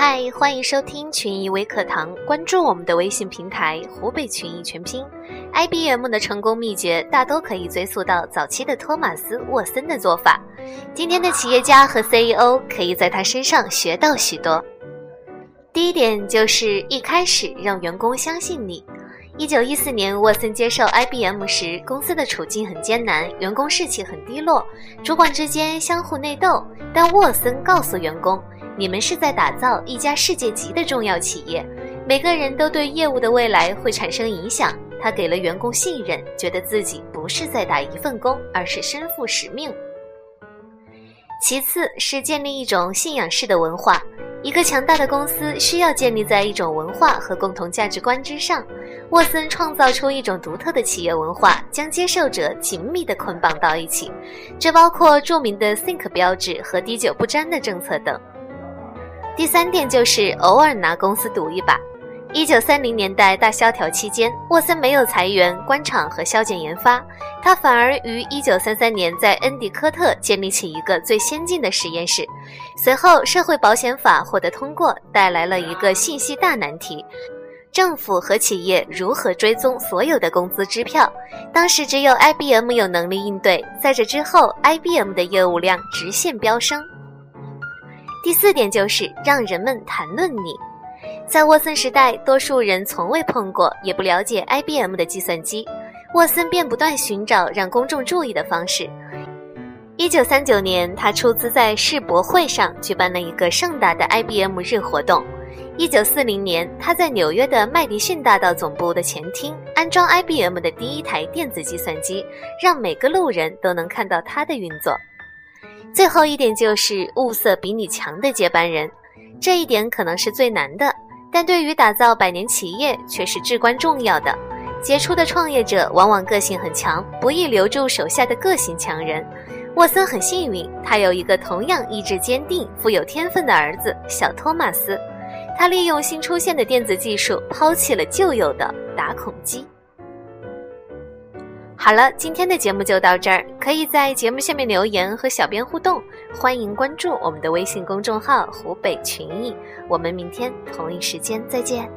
嗨，欢迎收听群益微课堂，关注我们的微信平台湖北群益全拼。 IBM 的成功秘诀大都可以追溯到早期的托马斯·沃森的做法，今天的企业家和 CEO 可以在他身上学到许多。第一点就是一开始让员工相信你。1914年，沃森接受 IBM 时，公司的处境很艰难，员工士气很低落，主管之间相互内斗。但沃森告诉员工，你们是在打造一家世界级的重要企业，每个人都对业务的未来会产生影响。他给了员工信任，觉得自己不是在打一份工，而是身负使命。其次是建立一种信仰式的文化。一个强大的公司需要建立在一种文化和共同价值观之上。沃森创造出一种独特的企业文化，将接受者紧密地捆绑到一起，这包括著名的 Think 标志和滴酒不沾的政策等。第三点就是偶尔拿公司赌一把。1930年代大萧条期间，沃森没有裁员、关厂和削减研发，他反而于1933年在恩迪科特建立起一个最先进的实验室。随后，社会保险法获得通过，带来了一个信息大难题：政府和企业如何追踪所有的工资支票？当时只有 IBM 有能力应对。在这之后 ，IBM 的业务量直线飙升。第四点就是让人们谈论你。在沃森时代，多数人从未碰过也不了解 IBM 的计算机，沃森便不断寻找让公众注意的方式。1939年，他出资在世博会上举办了一个盛大的 IBM 日活动。1940年，他在纽约的麦迪逊大道总部的前厅安装 IBM 的第一台电子计算机，让每个路人都能看到它的运作。最后一点就是物色比你强的接班人。这一点可能是最难的，但对于打造百年企业却是至关重要的。杰出的创业者往往个性很强，不易留住手下的个性强人。沃森很幸运，他有一个同样意志坚定、富有天分的儿子小托马斯。他利用新出现的电子技术，抛弃了旧有的打孔机。好了，今天的节目就到这儿，可以在节目下面留言和小编互动，欢迎关注我们的微信公众号湖北群益，我们明天同一时间再见。